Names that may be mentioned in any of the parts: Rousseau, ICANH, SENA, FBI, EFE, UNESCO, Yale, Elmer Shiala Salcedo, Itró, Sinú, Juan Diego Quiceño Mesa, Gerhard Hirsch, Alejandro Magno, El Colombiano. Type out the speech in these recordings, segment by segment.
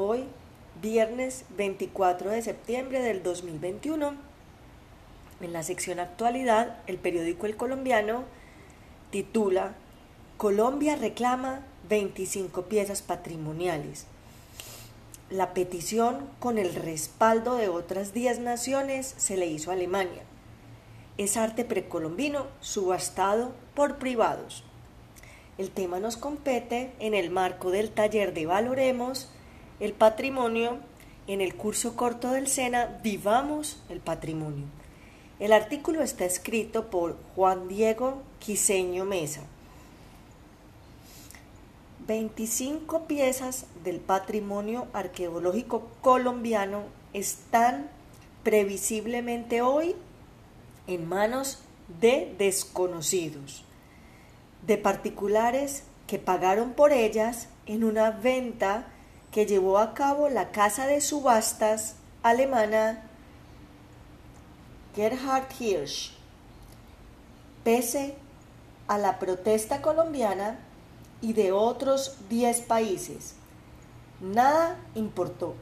hoy, viernes 24 de septiembre del 2021, en la sección Actualidad, el periódico El Colombiano titula Colombia reclama 25 piezas patrimoniales. La petición, con el respaldo de otras 10 naciones, se le hizo a Alemania. Es arte precolombino subastado por privados. El tema nos compete en el marco del taller de Valoremos el Patrimonio, en el curso corto del SENA Vivamos el Patrimonio. El artículo está escrito por Juan Diego Quiceño Mesa. 25 piezas del patrimonio arqueológico colombiano están previsiblemente hoy en manos de desconocidos, de particulares que pagaron por ellas en una venta que llevó a cabo la casa de subastas alemana Gerhard Hirsch. Pese a la protesta colombiana y de otros 10 países, nada importó.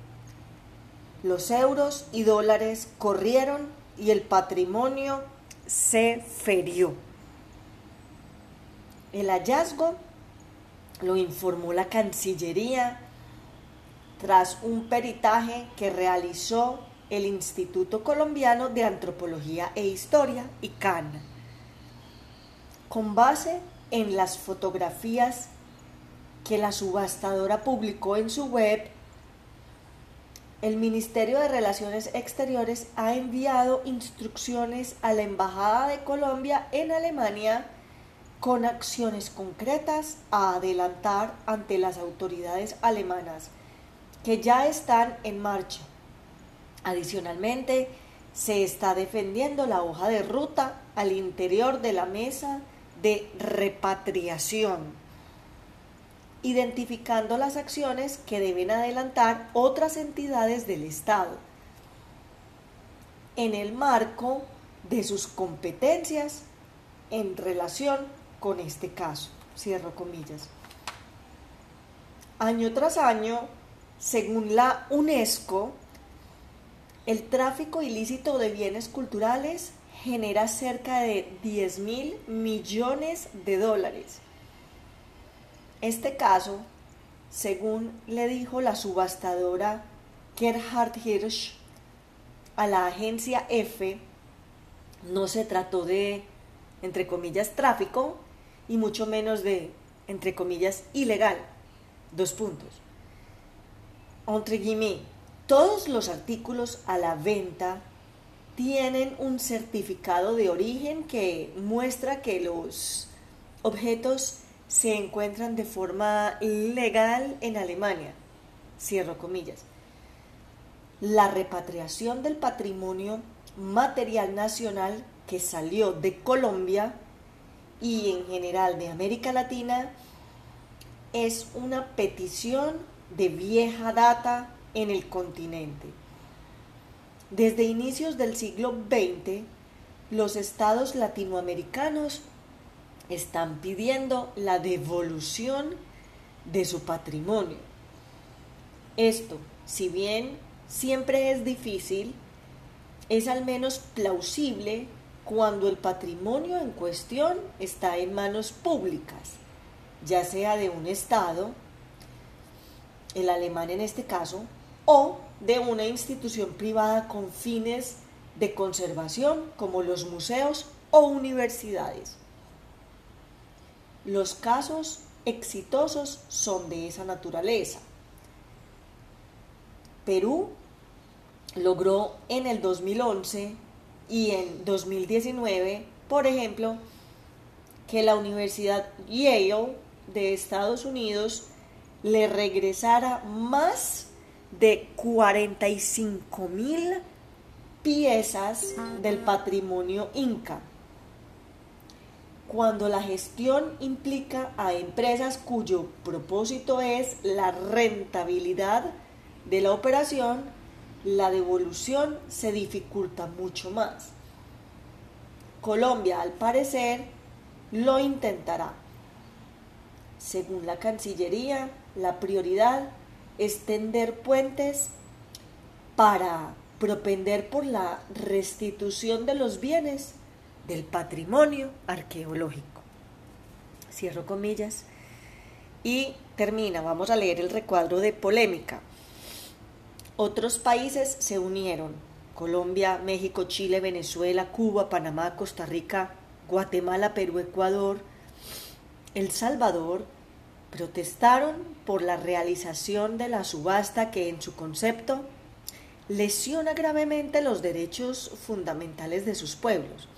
Los euros y dólares corrieron y el patrimonio se ferió. El hallazgo lo informó la Cancillería tras un peritaje que realizó el Instituto Colombiano de Antropología e Historia, ICANH, con base en las fotografías que la subastadora publicó en su web. El Ministerio de Relaciones Exteriores ha enviado instrucciones a la Embajada de Colombia en Alemania con acciones concretas a adelantar ante las autoridades alemanas, que ya están en marcha. Adicionalmente, se está defendiendo la hoja de ruta al interior de la mesa de repatriación, identificando las acciones que deben adelantar otras entidades del Estado en el marco de sus competencias en relación con este caso. Cierro comillas. Año tras año, según la UNESCO, el tráfico ilícito de bienes culturales genera cerca de 10.000 millones de dólares. Este caso, según le dijo la subastadora Gerhard Hirsch a la agencia EFE, no se trató de, entre comillas, tráfico, y mucho menos de, entre comillas, ilegal. Entre guillemets, todos los artículos a la venta tienen un certificado de origen que muestra que los objetos se encuentran de forma legal en Alemania. Cierro comillas. La repatriación del patrimonio material nacional que salió de Colombia y en general de América Latina es una petición de vieja data en el continente. Desde inicios del siglo XX, los estados latinoamericanos están pidiendo la devolución de su patrimonio. Esto, si bien siempre es difícil, es al menos plausible cuando el patrimonio en cuestión está en manos públicas, ya sea de un estado, el alemán en este caso, o de una institución privada con fines de conservación como los museos o universidades. Los casos exitosos son de esa naturaleza. Perú logró en el 2011 y en 2019, por ejemplo, que la Universidad Yale de Estados Unidos le regresara más de 45.000 piezas del patrimonio inca, cuando la gestión implica a empresas cuyo propósito es la rentabilidad de la operación. La devolución se dificulta mucho más. Colombia, al parecer, lo intentará. Según la Cancillería, la prioridad extender puentes para propender por la restitución de los bienes del patrimonio arqueológico. Cierro comillas. Y termina, vamos a leer el recuadro de polémica. Otros países se unieron: Colombia, México, Chile, Venezuela, Cuba, Panamá, Costa Rica, Guatemala, Perú, Ecuador, El Salvador, protestaron por la realización de la subasta que en su concepto lesiona gravemente los derechos fundamentales de sus pueblos.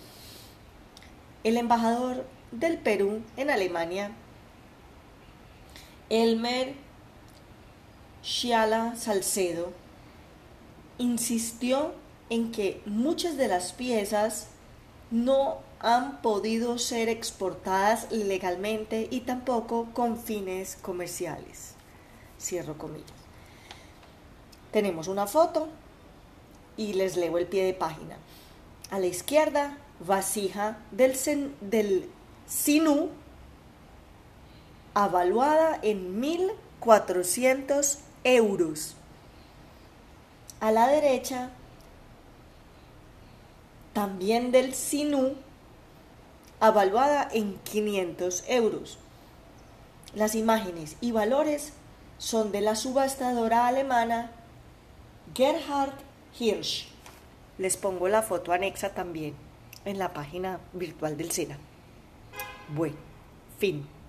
El embajador del Perú en Alemania, Elmer Shiala Salcedo, insistió en que muchas de las piezas no han podido ser exportadas legalmente y tampoco con fines comerciales. Cierro comillas. Tenemos una foto y les leo el pie de página. A la izquierda, vasija del Sinú, avaluada en 1.400 euros. A la derecha, también del Sinú, avaluada en 500 euros. Las imágenes y valores son de la subastadora alemana Gerhard Hirsch. Les pongo la foto anexa también en la página virtual del SENA. Bueno, fin.